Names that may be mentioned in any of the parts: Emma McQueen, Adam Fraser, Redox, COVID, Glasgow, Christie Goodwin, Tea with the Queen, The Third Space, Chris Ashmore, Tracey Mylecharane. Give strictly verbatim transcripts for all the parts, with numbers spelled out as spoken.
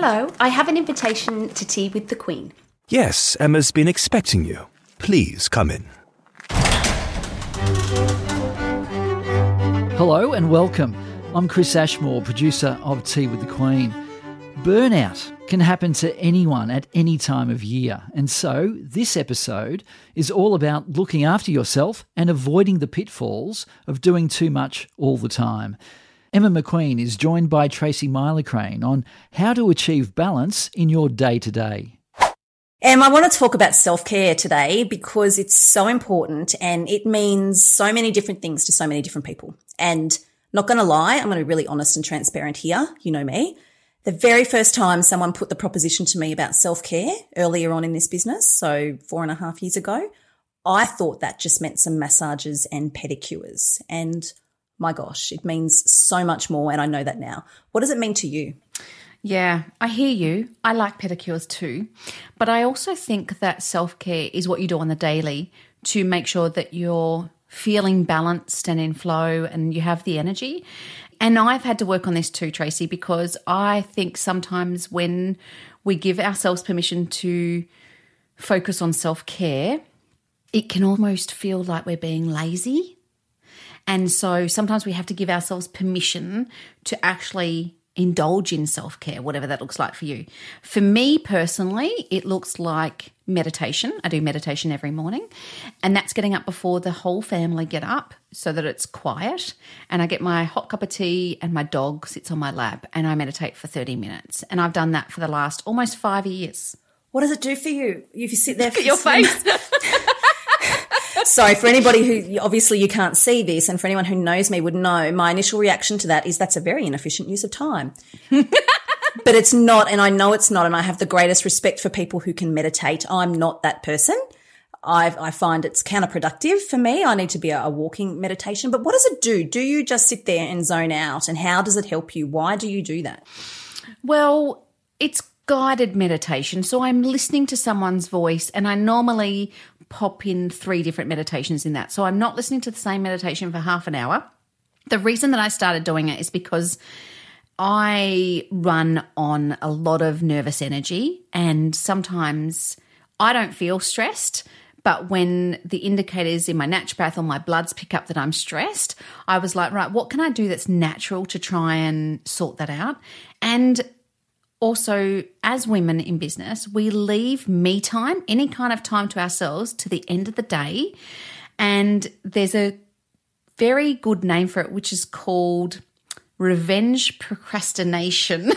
Hello, I have an invitation to Tea with the Queen. Yes, Emma's been expecting you. Please come in. Hello and welcome. I'm Chris Ashmore, producer of Tea with the Queen. Burnout can happen to anyone at any time of year, and so this episode is all about looking after yourself and avoiding the pitfalls of doing too much all the time. Emma McQueen is joined by Tracey Mylecharane on how to achieve balance in your day-to-day. Em, I want to talk about self-care today because it's so important and it means so many different things to so many different people. And not going to lie, I'm going to be really honest and transparent here. You know me. The very first time someone put the proposition to me about self-care earlier on in this business, so four and a half years ago, I thought that just meant some massages and pedicures. And my gosh, it means so much more, and I know that now. What does it mean to you? Yeah, I hear you. I like pedicures too. But I also think that self-care is what you do on the daily to make sure that you're feeling balanced and in flow and you have the energy. And I've had to work on this too, Tracey, because I think sometimes when we give ourselves permission to focus on self-care, it can almost feel like we're being lazy. And so sometimes we have to give ourselves permission to actually indulge in self-care, whatever that looks like for you. For me personally, it looks like meditation. I do meditation every morning, and that's getting up before the whole family get up so that it's quiet, and I get my hot cup of tea and my dog sits on my lap and I meditate for thirty minutes, and I've done that for the last almost five years. What does it do for you if you sit there for your face? So for anybody who obviously you can't see this, and for anyone who knows me would know, my initial reaction to that is that's a very inefficient use of time. But it's not, and I know it's not, and I have the greatest respect for people who can meditate. I'm not that person. I've, I find it's counterproductive for me. I need to be a, a walking meditation. But what does it do? Do you just sit there and zone out, and how does it help you? Why do you do that? Well, it's guided meditation. So I'm listening to someone's voice, and I normally pop in three different meditations in that. So I'm not listening to the same meditation for half an hour. The reason that I started doing it is because I run on a lot of nervous energy, and sometimes I don't feel stressed, but when the indicators in my naturopath or my bloods pick up that I'm stressed, I was like, right, what can I do that's natural to try and sort that out? And also, as women in business, we leave me time, any kind of time to ourselves, to the end of the day. And there's a very good name for it, which is called revenge procrastination.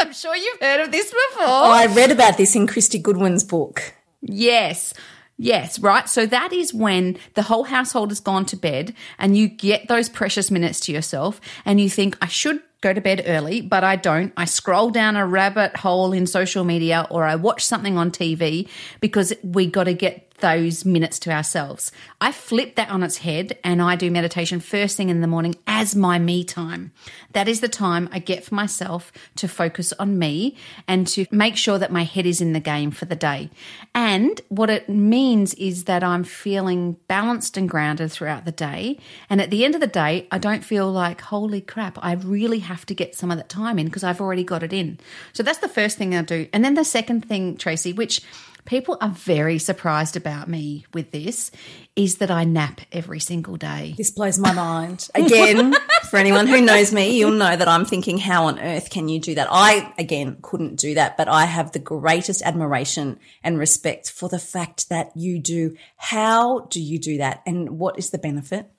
I'm sure you've heard of this before. Oh, I read about this in Christie Goodwin's book. Yes. Yes, right. So that is when the whole household has gone to bed and you get those precious minutes to yourself and you think, I should go to bed early, but I don't. I scroll down a rabbit hole in social media, or I watch something on T V, because we got to get those minutes to ourselves. I flip that on its head and I do meditation first thing in the morning as my me time. That is the time I get for myself to focus on me and to make sure that my head is in the game for the day. And what it means is that I'm feeling balanced and grounded throughout the day. And at the end of the day, I don't feel like, holy crap, I really have to get some of that time in because I've already got it in. So that's the first thing I do. And then the second thing, Tracey, which people are very surprised about me with this, is that I nap every single day. This blows my mind. Again, for anyone who knows me, you'll know that I'm thinking, how on earth can you do that? I, again, couldn't do that, but I have the greatest admiration and respect for the fact that you do. How do you do that, and what is the benefit?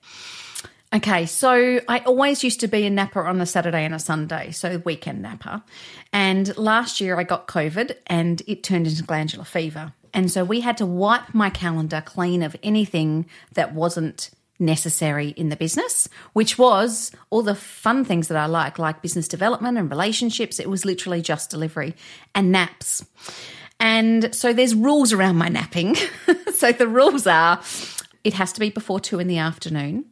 Okay, so I always used to be a napper on a Saturday and a Sunday, so weekend napper. And last year I got COVID and it turned into glandular fever. And so we had to wipe my calendar clean of anything that wasn't necessary in the business, which was all the fun things that I like, like business development and relationships. It was literally just delivery and naps. And so there's rules around my napping. So the rules are it has to be before two in the afternoon.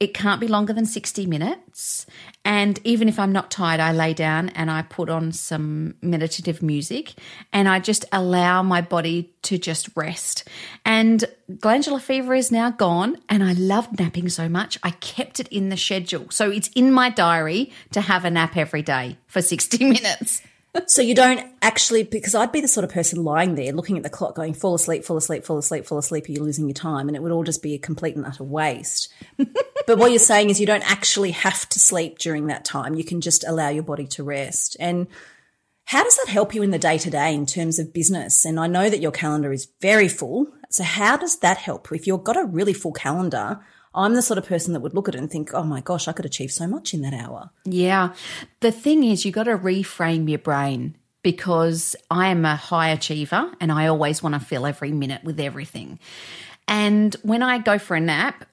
It can't be longer than sixty minutes, and even if I'm not tired, I lay down and I put on some meditative music and I just allow my body to just rest. And glandular fever is now gone, and I loved napping so much I kept it in the schedule. So it's in my diary to have a nap every day for sixty minutes. So you don't actually, because I'd be the sort of person lying there looking at the clock going, fall asleep, fall asleep, fall asleep, fall asleep, are you losing your time? And it would all just be a complete and utter waste. But what you're saying is you don't actually have to sleep during that time. You can just allow your body to rest. And how does that help you in the day-to-day in terms of business? And I know that your calendar is very full. So how does that help? If you've got a really full calendar, I'm the sort of person that would look at it and think, oh, my gosh, I could achieve so much in that hour. Yeah. The thing is, you got to reframe your brain, because I am a high achiever and I always want to fill every minute with everything. And when I go for a nap,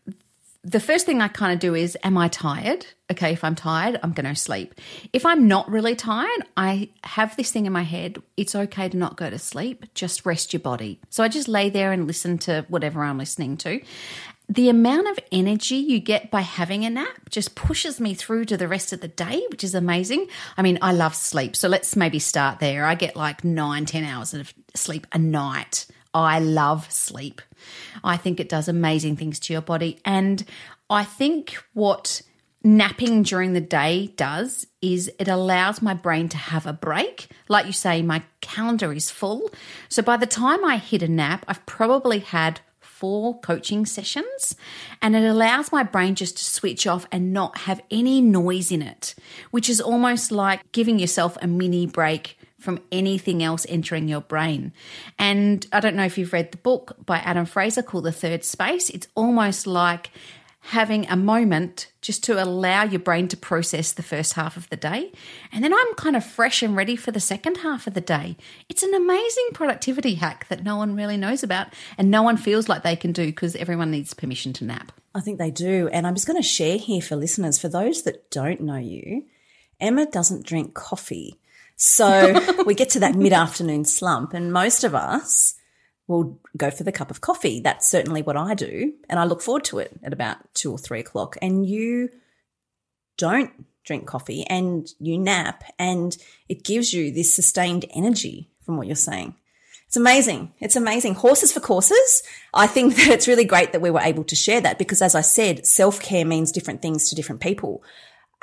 the first thing I kind of do is, am I tired? Okay, if I'm tired, I'm going to sleep. If I'm not really tired, I have this thing in my head, it's okay to not go to sleep, just rest your body. So I just lay there and listen to whatever I'm listening to. The amount of energy you get by having a nap just pushes me through to the rest of the day, which is amazing. I mean, I love sleep, so let's maybe start there. I get like nine, ten hours of sleep a night. I love sleep. I think it does amazing things to your body. And I think what napping during the day does is it allows my brain to have a break. Like you say, my calendar is full. So by the time I hit a nap, I've probably had four coaching sessions, and it allows my brain just to switch off and not have any noise in it, which is almost like giving yourself a mini break from anything else entering your brain. And I don't know if you've read the book by Adam Fraser called The Third Space. It's almost like having a moment just to allow your brain to process the first half of the day. And then I'm kind of fresh and ready for the second half of the day. It's an amazing productivity hack that no one really knows about and no one feels like they can do, because everyone needs permission to nap. I think they do. And I'm just going to share here for listeners, for those that don't know you, Emma doesn't drink coffee. So we get to that mid-afternoon slump, and most of us we'll go for the cup of coffee. That's certainly what I do, and I look forward to it at about two or three o'clock. And you don't drink coffee and you nap, and it gives you this sustained energy from what you're saying. It's amazing. It's amazing. Horses for courses. I think that it's really great that we were able to share that, because as I said, self-care means different things to different people.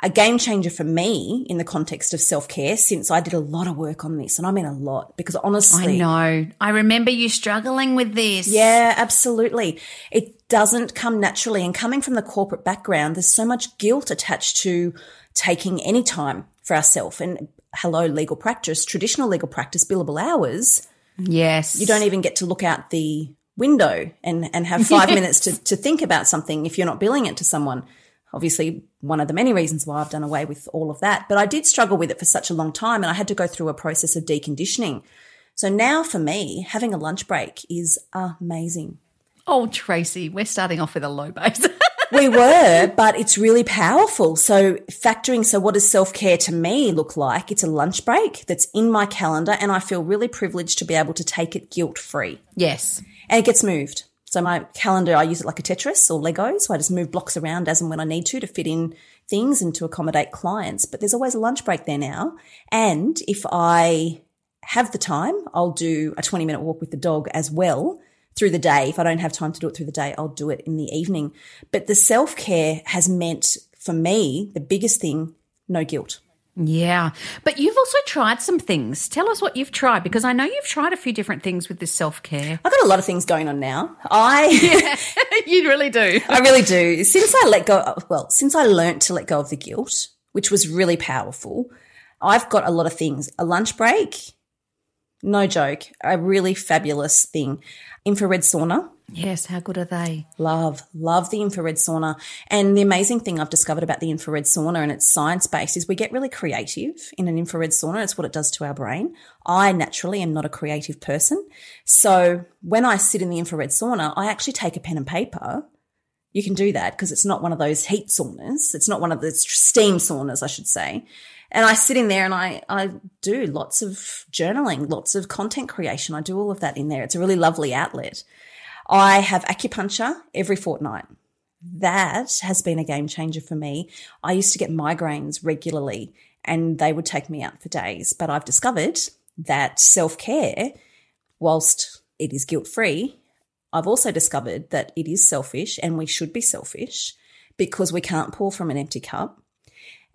A game changer for me in the context of self-care, since I did a lot of work on this, and I mean a lot, because honestly, I know. I remember you struggling with this. Yeah, absolutely. It doesn't come naturally. And coming from the corporate background, there's so much guilt attached to taking any time for ourselves. And hello, legal practice, traditional legal practice, billable hours. Yes. You don't even get to look out the window and, and have five minutes to, to think about something if you're not billing it to someone. Obviously, one of the many reasons why I've done away with all of that. But I did struggle with it for such a long time, and I had to go through a process of deconditioning. So now for me, having a lunch break is amazing. Oh, Tracey, we're starting off with a low base. We were, but it's really powerful. So factoring, so what does self-care to me look like? It's a lunch break that's in my calendar, and I feel really privileged to be able to take it guilt-free. Yes. And it gets moved. So my calendar, I use it like a Tetris or Lego, so I just move blocks around as and when I need to to fit in things and to accommodate clients. But there's always a lunch break there now, and if I have the time, I'll do a twenty-minute walk with the dog as well through the day. If I don't have time to do it through the day, I'll do it in the evening. But the self-care has meant for me the biggest thing, no guilt. Yeah, but you've also tried some things. Tell us what you've tried, because I know you've tried a few different things with this self-care. I've got a lot of things going on now. I yeah, you really do. I really do. Since I let go – well, since I learnt to let go of the guilt, which was really powerful, I've got a lot of things. A lunch break, no joke, a really fabulous thing. Infrared sauna. Yes, how good are they? Love, love the infrared sauna. And the amazing thing I've discovered about the infrared sauna, and it's science-based, is we get really creative in an infrared sauna. It's what it does to our brain. I naturally am not a creative person. So when I sit in the infrared sauna, I actually take a pen and paper. You can do that because it's not one of those heat saunas. It's not one of the steam saunas, I should say. And I sit in there and I, I do lots of journaling, lots of content creation. I do all of that in there. It's a really lovely outlet. I have acupuncture every fortnight. That has been a game changer for me. I used to get migraines regularly and they would take me out for days, but I've discovered that self-care, whilst it is guilt-free, I've also discovered that it is selfish, and we should be selfish because we can't pour from an empty cup,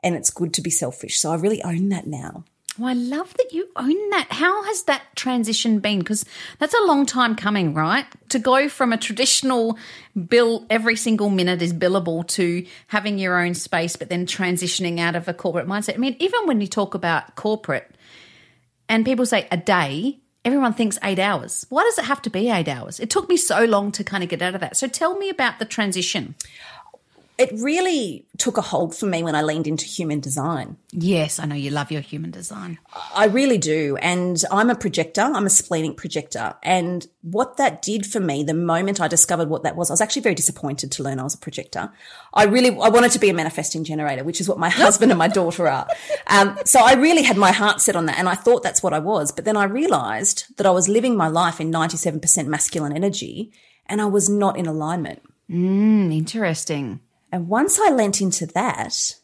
and it's good to be selfish. So I really own that now. Well, I love that you own that. How has that transition been? Because that's a long time coming, right? To go from a traditional bill, every single minute is billable, to having your own space, but then transitioning out of a corporate mindset. I mean, even when you talk about corporate and people say a day, everyone thinks eight hours. Why does it have to be eight hours? It took me so long to kind of get out of that. So tell me about the transition. It really took a hold for me when I leaned into human design. Yes, I know you love your human design. I really do. And I'm a projector. I'm a splenic projector. And what that did for me, the moment I discovered what that was, I was actually very disappointed to learn I was a projector. I really I wanted to be a manifesting generator, which is what my husband and my daughter are. Um, so I really had my heart set on that, and I thought that's what I was. But then I realised that I was living my life in ninety-seven percent masculine energy, and I was not in alignment. Mm, interesting. And once I leant into that,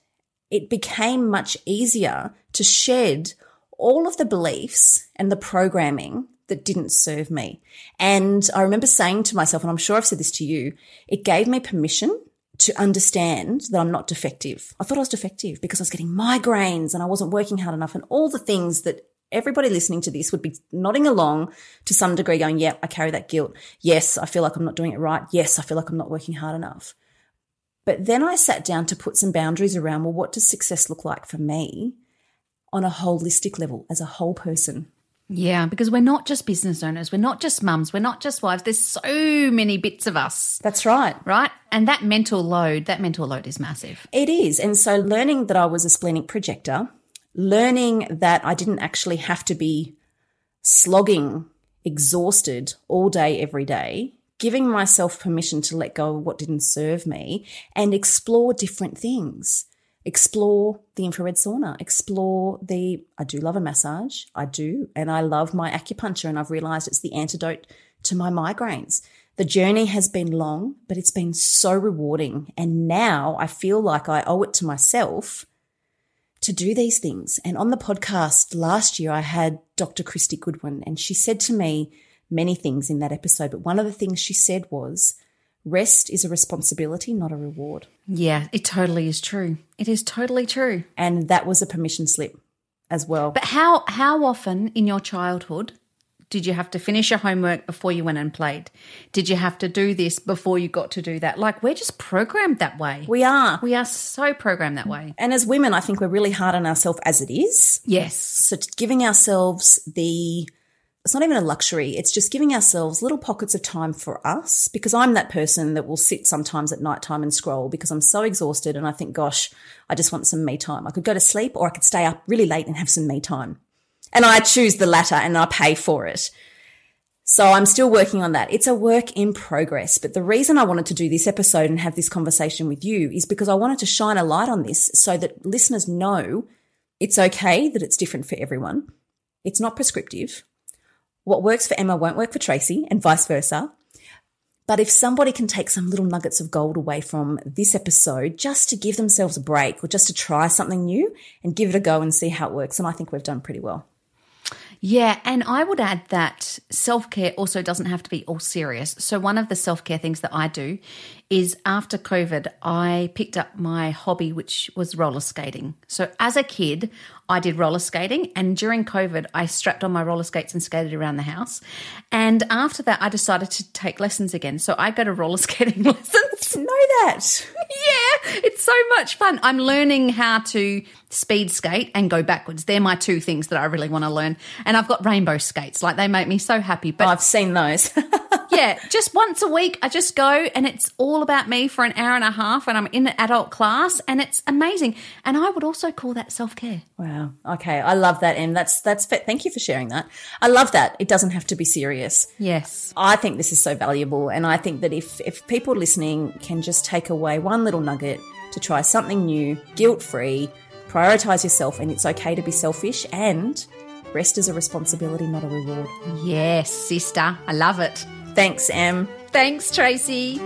it became much easier to shed all of the beliefs and the programming that didn't serve me. And I remember saying to myself, and I'm sure I've said this to you, it gave me permission to understand that I'm not defective. I thought I was defective because I was getting migraines and I wasn't working hard enough and all the things that everybody listening to this would be nodding along to some degree, going, yeah, I carry that guilt. Yes, I feel like I'm not doing it right. Yes, I feel like I'm not working hard enough. But then I sat down to put some boundaries around, well, what does success look like for me on a holistic level as a whole person? Yeah, because we're not just business owners. We're not just mums. We're not just wives. There's so many bits of us. That's right. Right? And that mental load, that mental load is massive. It is. And so learning that I was a splenic projector, learning that I didn't actually have to be slogging, exhausted all day, every day, giving myself permission to let go of what didn't serve me and explore different things. Explore the infrared sauna. Explore the – I do love a massage. I do. And I love my acupuncture, and I've realised it's the antidote to my migraines. The journey has been long, but it's been so rewarding, and now I feel like I owe it to myself to do these things. And on the podcast last year I had Doctor Christie Goodwin, and she said to me – many things in that episode, but one of the things she said was rest is a responsibility, not a reward. Yeah, it totally is true. It is totally true. And that was a permission slip as well. But how how often in your childhood did you have to finish your homework before you went and played? Did you have to do this before you got to do that? Like, we're just programmed that way. We are. We are so programmed that way. And as women, I think we're really hard on ourselves as it is. Yes. So giving ourselves the... It's not even a luxury. It's just giving ourselves little pockets of time for us, because I'm that person that will sit sometimes at nighttime and scroll because I'm so exhausted and I think, gosh, I just want some me time. I could go to sleep or I could stay up really late and have some me time. And I choose the latter and I pay for it. So I'm still working on that. It's a work in progress. But the reason I wanted to do this episode and have this conversation with you is because I wanted to shine a light on this so that listeners know it's okay that it's different for everyone. It's not prescriptive. What works for Emma won't work for Tracey, and vice versa. But if somebody can take some little nuggets of gold away from this episode just to give themselves a break or just to try something new and give it a go and see how it works, and I think we've done pretty well. Yeah, and I would add that self-care also doesn't have to be all serious. So one of the self-care things that I do is after COVID, I picked up my hobby, which was roller skating. So as a kid, I did roller skating, and during COVID, I strapped on my roller skates and skated around the house. And after that, I decided to take lessons again. So I go to roller skating lessons. Know that. Yeah, it's so much fun. I'm learning how to speed skate and go backwards. They're my two things that I really want to learn. And I've got rainbow skates. Like, they make me so happy. But oh, I've seen those. Yeah, just once a week I just go, and it's all about me for an hour and a half, and I'm in an adult class, and it's amazing. And I would also call that self-care. Wow. Okay, I love that, Em. That's that's thank you for sharing that. I love that. It doesn't have to be serious. Yes. I think this is so valuable, and I think that if if people listening can just take away one little nugget to try something new, guilt-free, prioritize yourself, and it's okay to be selfish, and rest is a responsibility, not a reward. Yes, sister. I love it. Thanks, Em. Thanks, Tracey.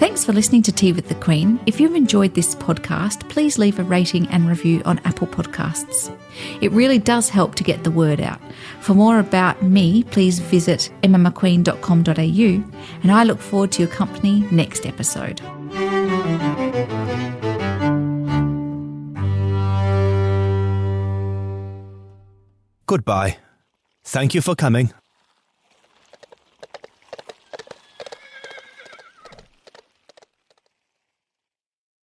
Thanks for listening to Tea with the Queen. If you've enjoyed this podcast, please leave a rating and review on Apple Podcasts. It really does help to get the word out. For more about me, please visit emma mcqueen dot com dot a u, and I look forward to your company next episode. Goodbye. Thank you for coming.